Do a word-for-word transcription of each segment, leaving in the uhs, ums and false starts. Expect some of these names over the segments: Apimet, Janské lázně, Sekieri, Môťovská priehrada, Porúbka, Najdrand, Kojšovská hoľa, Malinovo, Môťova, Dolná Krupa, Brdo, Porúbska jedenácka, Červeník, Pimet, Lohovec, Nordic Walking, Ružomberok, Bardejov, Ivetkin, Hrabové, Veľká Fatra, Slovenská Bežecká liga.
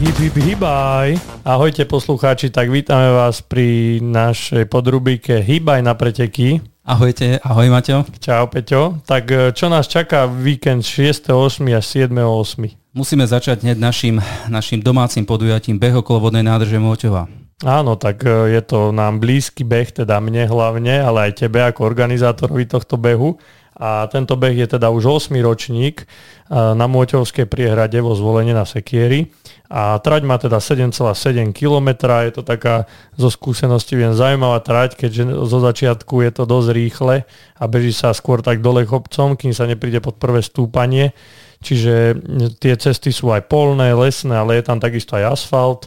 Hip, hip, hybaj. Ahojte poslucháči, tak vítame vás pri našej podrubíke Hybaj na preteky. Ahojte, ahoj Maťo. Čau Peťo. Tak čo nás čaká víkend šiesteho ôsmeho až siedmeho ôsmeho? Musíme začať hneď našim, našim domácim podujatím beh okolo vodnej nádrže Môťova. Áno, tak je to nám blízky beh, teda mne hlavne, ale aj tebe ako organizátorovi tohto behu. A tento beh je teda už ôsmy ročník na Môťovskej priehrade vo Zvolene na Sekieri. A trať má teda sedem celá sedem kilometra, je to taká zo skúsenosti viem zaujímavá trať, keďže zo začiatku je to dosť rýchle a beží sa skôr tak dole chopcom, kým sa nepríde pod prvé stúpanie. Čiže tie cesty sú aj polné, lesné, ale je tam takisto aj asfalt.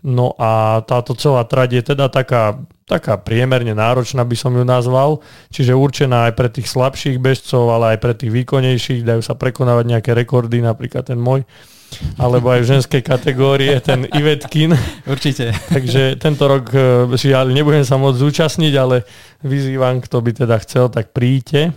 No a táto celá trať je teda taká, taká priemerne náročná, by som ju nazval, čiže určená aj pre tých slabších bežcov, ale aj pre tých výkonnejších, dajú sa prekonávať nejaké rekordy, napríklad ten môj, alebo aj v ženskej kategórii, ten Ivetkin. Určite. Takže tento rok žiaľ, nebudem sa môcť zúčastniť, ale vyzývam, kto by teda chcel, tak príďte,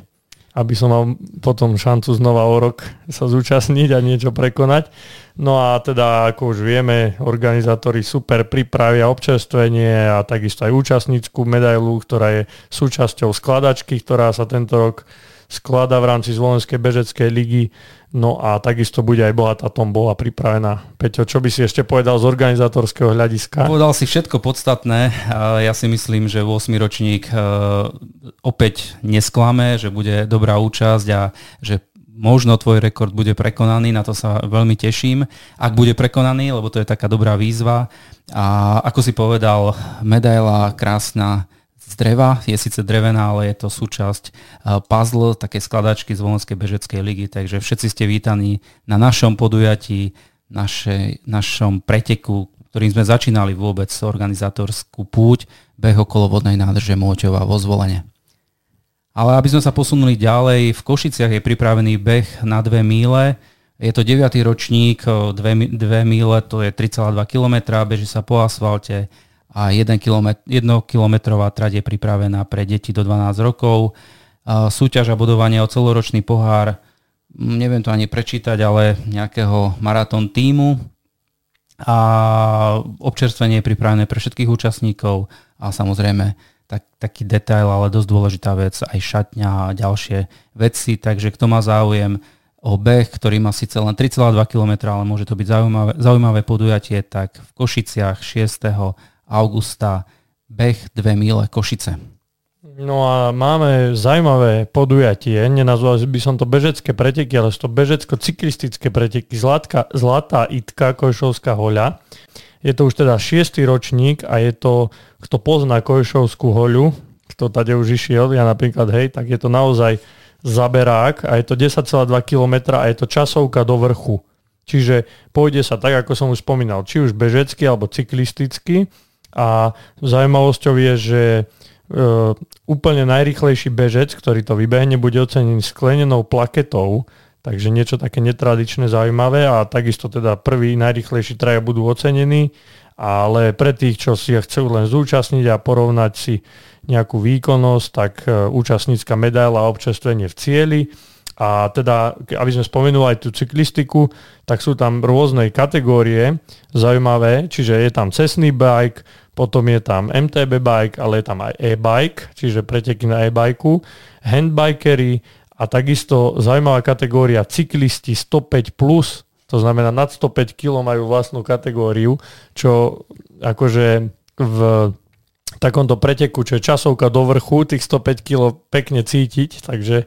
aby som mal potom šancu znova o rok sa zúčastniť a niečo prekonať. No a teda, ako už vieme, organizátori super pripravia občerstvenie a takisto aj účastnícku medailu, ktorá je súčasťou skladačky, ktorá sa tento rok sklada v rámci Slovenskej Bežeckej ligy. No a takisto bude aj bohatá tombola pripravená. Peťo, čo by si ešte povedal z organizátorského hľadiska? Povedal si všetko podstatné. Ja si myslím, že ôsmy ročník opäť nesklame, že bude dobrá účasť a že možno tvoj rekord bude prekonaný, na to sa veľmi teším, ak bude prekonaný, lebo to je taká dobrá výzva. A ako si povedal, medaila krásna z dreva, je síce drevená, ale je to súčasť puzzle, také skladačky z Volenskej bežeckej ligy, takže všetci ste vítaní na našom podujatí, našej, našom preteku, ktorým sme začínali vôbec organizátorskú púť, beh okolo vodnej nádrže Môťova vo Zvolene. Ale aby sme sa posunuli ďalej, v Košiciach je pripravený beh na dve míle. Je to deviaty ročník, dve, dve míle, to je tri celá dva kilometra, beží sa po asfalte a jednokilometrová trať je pripravená pre deti do dvanásť rokov. Súťaž a bodovanie o celoročný pohár, neviem to ani prečítať, ale nejakého maratón tímu. A občerstvenie je pripravené pre všetkých účastníkov a samozrejme Tak, taký detail, ale dosť dôležitá vec, aj šatňa a ďalšie veci, takže kto má záujem o beh, ktorý má síce len tri celá dva kilometra, ale môže to byť zaujímavé, zaujímavé podujatie, tak v Košiciach šiesteho augusta beh dve míle Košice. No a máme zaujímavé podujatie, nenazval by som to bežecké preteky, ale sú to bežecko-cyklistické preteky Zlatka, Zlatá itka Kojšovská hoľa. Je to už teda šiestý ročník a je to, kto pozná Kojšovskú hoľu, kto tady už išiel, ja napríklad, hej, tak je to naozaj zaberák a je to desať celá dva kilometra a je to časovka do vrchu. Čiže pôjde sa tak, ako som už spomínal, či už bežecky alebo cyklisticky a zaujímavosťou je, že Uh, úplne najrýchlejší bežec, ktorý to vybehne, bude ocenený sklenenou plaketou, takže niečo také netradičné, zaujímavé a takisto teda prvý najrýchlejší traja budú ocenení, ale pre tých, čo si chcú len zúčastniť a porovnať si nejakú výkonnosť, tak uh, účastnícka medaila a občerstvenie v cieli. A teda, aby sme spomenuli aj tú cyklistiku, tak sú tam rôzne kategórie zaujímavé, čiže je tam cestný bike, potom je tam em té bé bike, ale je tam aj e-bike, čiže preteky na e-bajku, handbikery a takisto zaujímavá kategória cyklisti stopäť plus, to znamená nad stopäť kilogramov majú vlastnú kategóriu, čo akože v takomto preteku, čo je časovka do vrchu, tých stopäť kilogramov pekne cítiť, takže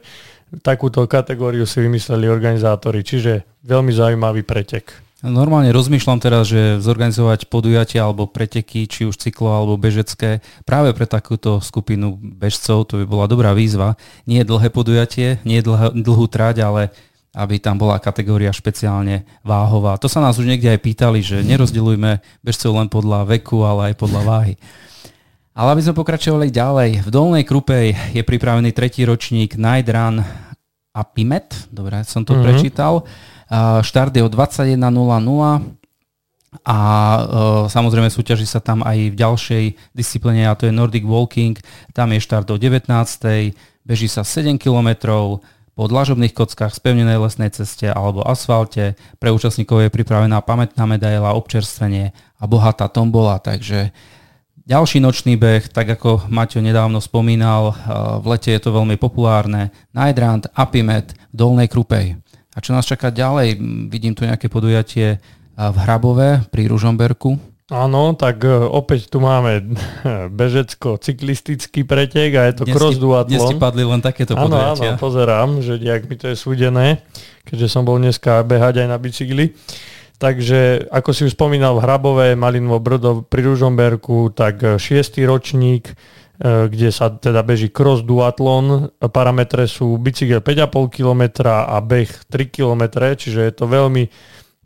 takúto kategóriu si vymysleli organizátori, čiže veľmi zaujímavý pretek. Normálne rozmýšľam teraz, že zorganizovať podujatia alebo preteky, či už cyklo alebo bežecké, práve pre takúto skupinu bežcov, to by bola dobrá výzva. Nie dlhé podujatie, nie dlh, dlhú tráť, ale aby tam bola kategória špeciálne váhová. To sa nás už niekde aj pýtali, že nerozdeľujme bežcov len podľa veku, ale aj podľa váhy. Ale aby sme pokračovali ďalej, v Dolnej Krupej je pripravený tretí ročník Najdrand a Pimet. Dobre, som to mm-hmm. prečítal. Uh, štart je o dvadsaťjeden nula nula a uh, samozrejme súťaží sa tam aj v ďalšej disciplíne a to je Nordic Walking. Tam je štart o devätnástej. Beží sa sedem kilometrov. po dlažobných kockách, spevnenej lesnej ceste alebo asfalte. Pre účastníkov je pripravená pamätná medaila, občerstvenie a bohatá tombola. Takže ďalší nočný beh, tak ako Maťo nedávno spomínal, v lete je to veľmi populárne. Najdrand, Apimet, Dolnej Krupej. A čo nás čaká ďalej? Vidím tu nejaké podujatie v Hrabové pri Ružomberku. Áno, tak opäť tu máme bežecko-cyklistický pretek a je to cross duatlon. Dnes ti padli len takéto podujatia. Áno, áno, pozerám, že nejak mi to je súdené, keďže som bol dneska behať aj na bicykli. Takže, ako si už spomínal, v Hrabové, Malinovo, Brdo, pri Ružomberku, tak šiestý ročník, kde sa teda beží cross duatlon. Parametre sú bicykel päť a pol kilometra a beh tri kilometre, čiže je to veľmi,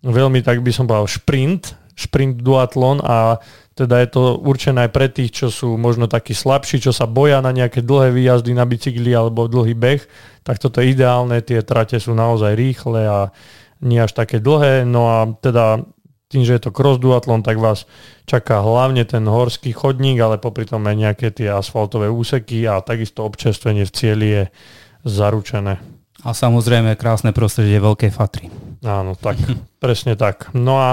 veľmi, tak by som povedal, šprint, šprint duatlon a teda je to určené aj pre tých, čo sú možno takí slabší, čo sa boja na nejaké dlhé výjazdy na bicykli alebo dlhý beh, tak toto je ideálne, tie trate sú naozaj rýchle a nie až také dlhé, no a teda tým, že je to cross duatlon, tak vás čaká hlavne ten horský chodník, ale popri tom aj nejaké tie asfaltové úseky a takisto občerstvenie v cieli je zaručené. A samozrejme krásne prostredie Veľkej Fatry. Áno, tak, presne tak. No a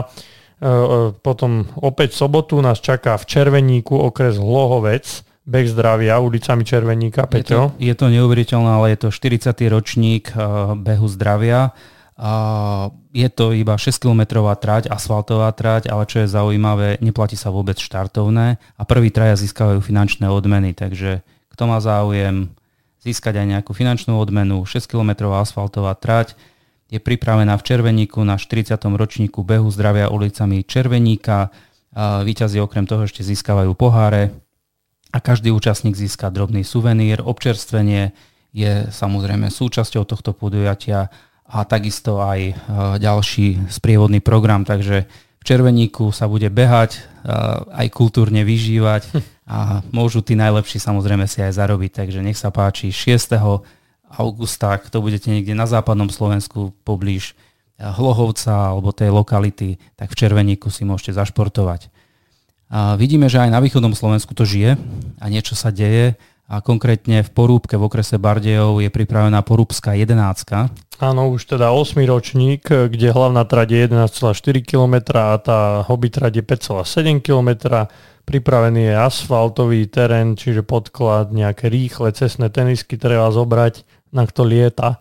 potom opäť sobotu nás čaká v Červeníku okres Lohovec, beh zdravia ulicami Červeníka. Peťo. Je to, je to neuveriteľné, ale je to štyridsiaty ročník behu zdravia. Je to iba šesť kilometrová trať, asfaltová trať, ale čo je zaujímavé, neplatí sa vôbec štartovné a prví traja získavajú finančné odmeny, takže kto má záujem získať aj nejakú finančnú odmenu, šesť kilometrová asfaltová trať je pripravená v Červeníku na štyridsiatom ročníku behu zdravia ulicami Červeníka. Víťazi okrem toho ešte získavajú poháre a každý účastník získa drobný suvenír. Občerstvenie je samozrejme súčasťou tohto podujatia a takisto aj ďalší sprievodný program. Takže v Červeníku sa bude behať, aj kultúrne vyžívať a môžu tí najlepší samozrejme si aj zarobiť. Takže nech sa páči, šiesteho augusta, ak to budete niekde na západnom Slovensku poblíž Hlohovca alebo tej lokality, tak v Červeníku si môžete zašportovať. A vidíme, že aj na východnom Slovensku to žije a niečo sa deje a konkrétne v Porúbke v okrese Bardejov je pripravená Porúbska jedenácka. Áno, už teda ôsmy ročník, kde hlavná trať je jedenásť celá štyri kilometra a tá hobby trať je päť celá sedem kilometra. Pripravený je asfaltový terén, čiže podklad, nejaké rýchle cestné tenisky treba zobrať, na kto lieta.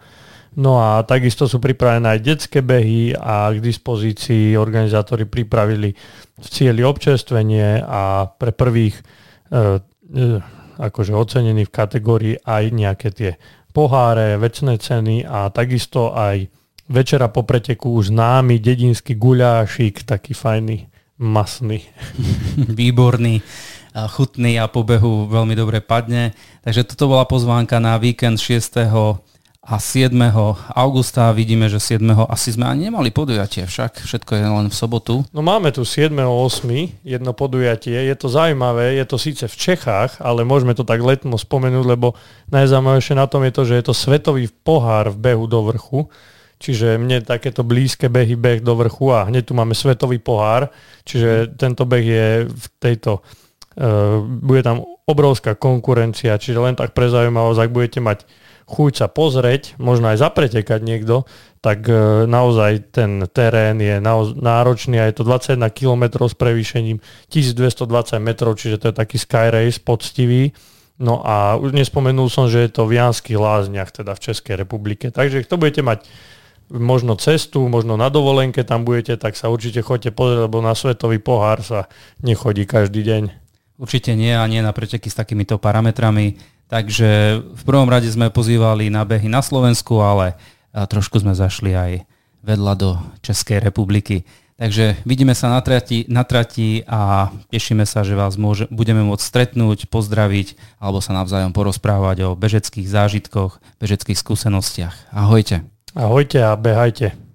No a takisto sú pripravené aj detské behy a k dispozícii organizátori pripravili v cieli občerstvenie a pre prvých e, e, akože ocenení v kategórii aj nejaké tie poháre, vecné ceny a takisto aj večera po preteku už známy dedinský guľášik, taký fajný, masný. Výborný, chutný a po behu veľmi dobre padne. Takže toto bola pozvánka na víkend šiesteho a siedmeho augusta. Vidíme, že siedmeho asi sme ani nemali podujatie, však všetko je len v sobotu. No máme tu siedmeho ôsmeho jedno podujatie. Je to zaujímavé, je to síce v Čechách, ale môžeme to tak letmo spomenúť, lebo najzaujímavejšie na tom je to, že je to svetový pohár v behu do vrchu. Čiže mne takéto blízke behy, beh do vrchu a hneď tu máme svetový pohár. Čiže tento beh je v tejto... Uh, bude tam obrovská konkurencia, čiže len tak pre zaujímavosť, ak budete mať chuť sa pozrieť, možno aj zapretekať niekto, tak uh, naozaj ten terén je naoz- náročný a je to dvadsaťjeden kilometrov s prevýšením tisícdvestodvadsať metrov, čiže to je taký sky race poctivý. No a už nespomenul som, že je to v Janských lázniach, teda v Českej republike. Takže kto budete mať možno cestu, možno na dovolenke tam budete, tak sa určite choďte pozrieť, lebo na svetový pohár sa nechodí každý deň. Určite nie a nie na preteky s takýmito parametrami. Takže v prvom rade sme pozývali na behy na Slovensku, ale trošku sme zašli aj vedľa do Českej republiky. Takže vidíme sa na trati, na trati a tešíme sa, že vás môže, budeme môcť stretnúť, pozdraviť alebo sa navzájom porozprávať o bežeckých zážitkoch, bežeckých skúsenostiach. Ahojte. Ahojte a behajte.